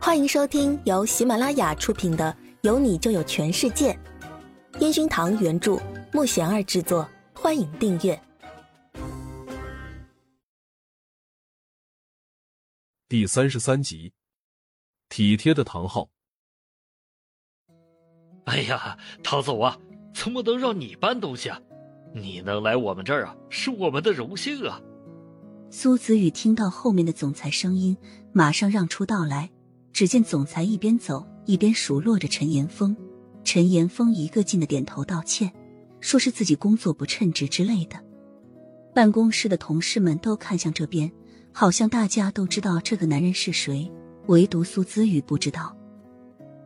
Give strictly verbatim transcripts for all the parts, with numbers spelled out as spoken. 欢迎收听由喜马拉雅出品的《有你就有全世界》，烟熏堂原著，木贤儿制作，欢迎订阅。第三十三集，体贴的唐昊。哎呀，唐总啊，怎么能让你搬东西啊？你能来我们这儿啊，是我们的荣幸啊。苏子宇听到后面的总裁声音，马上让出道来。只见总裁一边走一边数落着陈岩峰，陈岩峰一个劲的点头道歉，说是自己工作不称职之类的。办公室的同事们都看向这边，好像大家都知道这个男人是谁，唯独苏子宇不知道。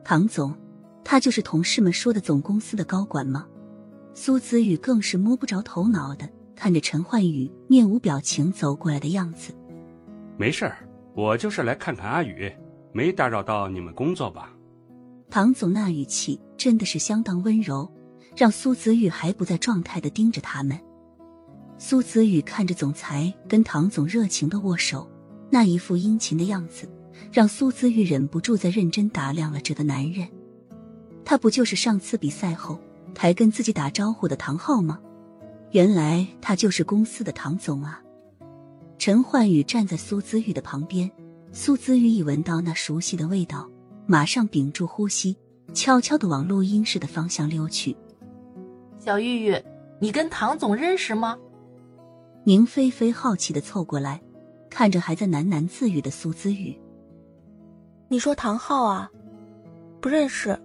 唐总，他就是同事们说的总公司的高管吗？苏子宇更是摸不着头脑的看着陈焕宇面无表情走过来的样子。没事儿，我就是来看看阿宇，没打扰到你们工作吧。唐总那语气真的是相当温柔，让苏子宇还不在状态的盯着他们。苏子宇看着总裁跟唐总热情的握手，那一副殷勤的样子，让苏子宇忍不住在认真打量了这个男人。他不就是上次比赛后才跟自己打招呼的唐昊吗？原来他就是公司的唐总啊。陈焕宇站在苏子玉的旁边，苏子玉一闻到那熟悉的味道，马上屏住呼吸，悄悄地往录音室的方向溜去。小玉玉，你跟唐总认识吗？宁菲菲好奇地凑过来，看着还在喃喃自语的苏子玉。你说唐昊啊？不认识。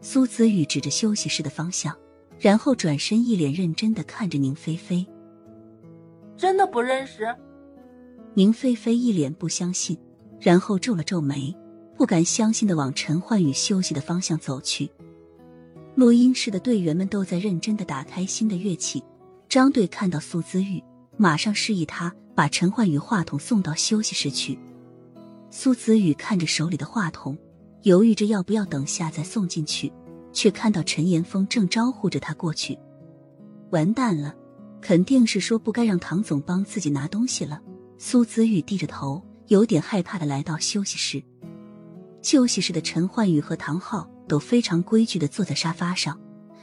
苏子玉指着休息室的方向，然后转身一脸认真地看着宁菲菲。真的不认识？宁菲菲一脸不相信，然后皱了皱眉，不敢相信地往陈焕宇休息的方向走去。录音室的队员们都在认真地打开新的乐器，张队看到苏姿玉，马上示意他把陈焕宇话筒送到休息室去。苏姿玉看着手里的话筒，犹豫着要不要等下再送进去，却看到陈岩峰正招呼着他过去。完蛋了，肯定是说不该让唐总帮自己拿东西了。苏子宇低着头，有点害怕地来到休息室。休息室的陈焕宇和唐昊都非常规矩地坐在沙发上，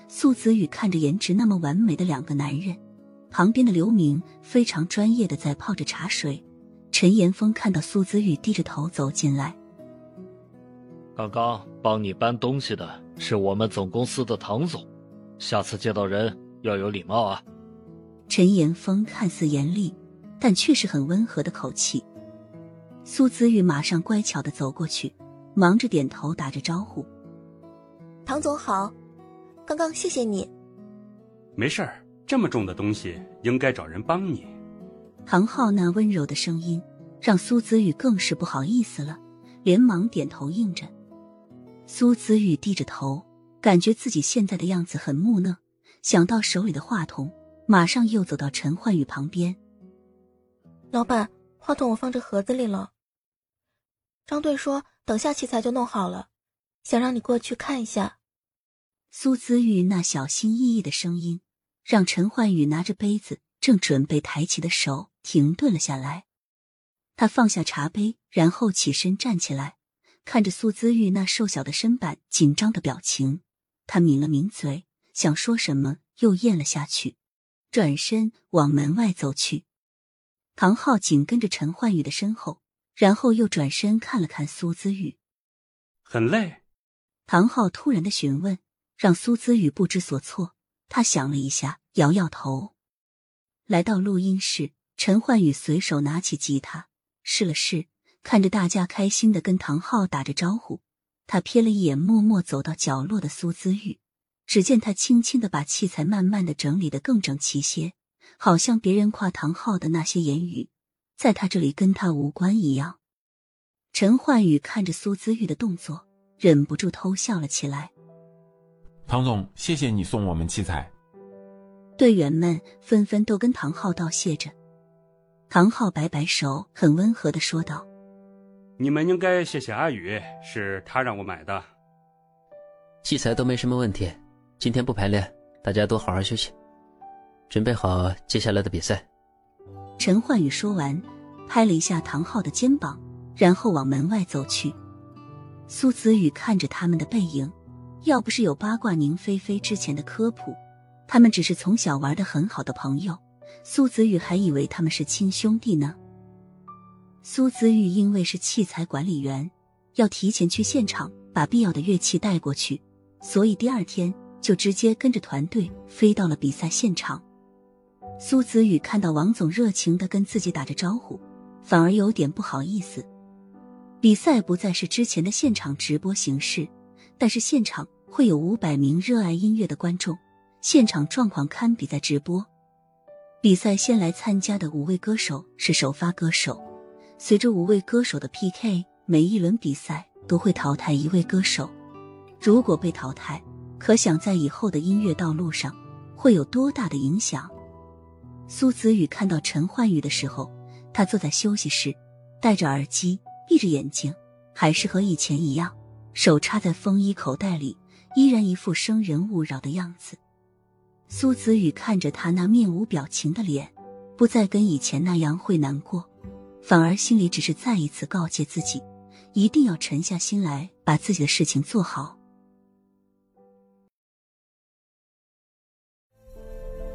苏子宇看着颜值那么完美的两个男人，旁边的刘明非常专业地在泡着茶水。陈岩峰看到苏子宇低着头走进来。刚刚帮你搬东西的是我们总公司的唐总，下次见到人要有礼貌啊。陈岩峰看似严厉，但却是很温和的口气。苏子玉马上乖巧地走过去，忙着点头打着招呼。唐总好，刚刚谢谢你。没事儿，这么重的东西应该找人帮你。唐昊那温柔的声音让苏子玉更是不好意思了，连忙点头应着。苏子玉低着头，感觉自己现在的样子很木讷，想到手里的话筒，马上又走到陈焕宇旁边。老板，话筒我放这盒子里了。张队说等下器材就弄好了，想让你过去看一下。苏子玉那小心翼翼的声音让陈焕宇拿着杯子正准备抬起的手停顿了下来。他放下茶杯，然后起身站起来，看着苏子玉那瘦小的身板紧张的表情，他抿了抿嘴，想说什么又咽了下去，转身往门外走去。唐昊紧跟着陈焕宇的身后，然后又转身看了看苏姿宇。很累？唐昊突然的询问让苏姿宇不知所措，他想了一下，摇摇头。来到录音室，陈焕宇随手拿起吉他试了试，看着大家开心地跟唐昊打着招呼，他瞥了一眼默默走到角落的苏姿宇，只见他轻轻地把器材慢慢地整理得更整齐些，好像别人夸唐昊的那些言语在他这里跟他无关一样。陈焕宇看着苏姿玉的动作，忍不住偷笑了起来。唐总，谢谢你送我们器材。队员们纷纷都跟唐昊道谢着。唐昊摆摆手，很温和地说道，你们应该谢谢阿宇，是他让我买的。器材都没什么问题，今天不排练，大家都好好休息，准备好接下来的比赛。陈焕宇说完，拍了一下唐昊的肩膀，然后往门外走去。苏子羽看着他们的背影，要不是有八卦宁菲菲之前的科普，他们只是从小玩得很好的朋友，苏子羽还以为他们是亲兄弟呢。苏子羽因为是器材管理员，要提前去现场把必要的乐器带过去，所以第二天就直接跟着团队飞到了比赛现场。苏子羽看到王总热情地跟自己打着招呼，反而有点不好意思。比赛不再是之前的现场直播形式，但是现场会有五百名热爱音乐的观众，现场状况堪比在直播。比赛先来参加的五位歌手是首发歌手，随着五位歌手的 P K， 每一轮比赛都会淘汰一位歌手。如果被淘汰，可想在以后的音乐道路上会有多大的影响。苏子羽看到陈焕宇的时候，他坐在休息室，戴着耳机，闭着眼睛，还是和以前一样，手插在风衣口袋里，依然一副生人勿扰的样子。苏子羽看着他那面无表情的脸，不再跟以前那样会难过，反而心里只是再一次告诫自己，一定要沉下心来把自己的事情做好。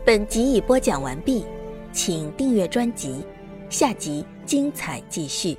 本集已播讲完毕，请订阅专辑，下集精彩继续。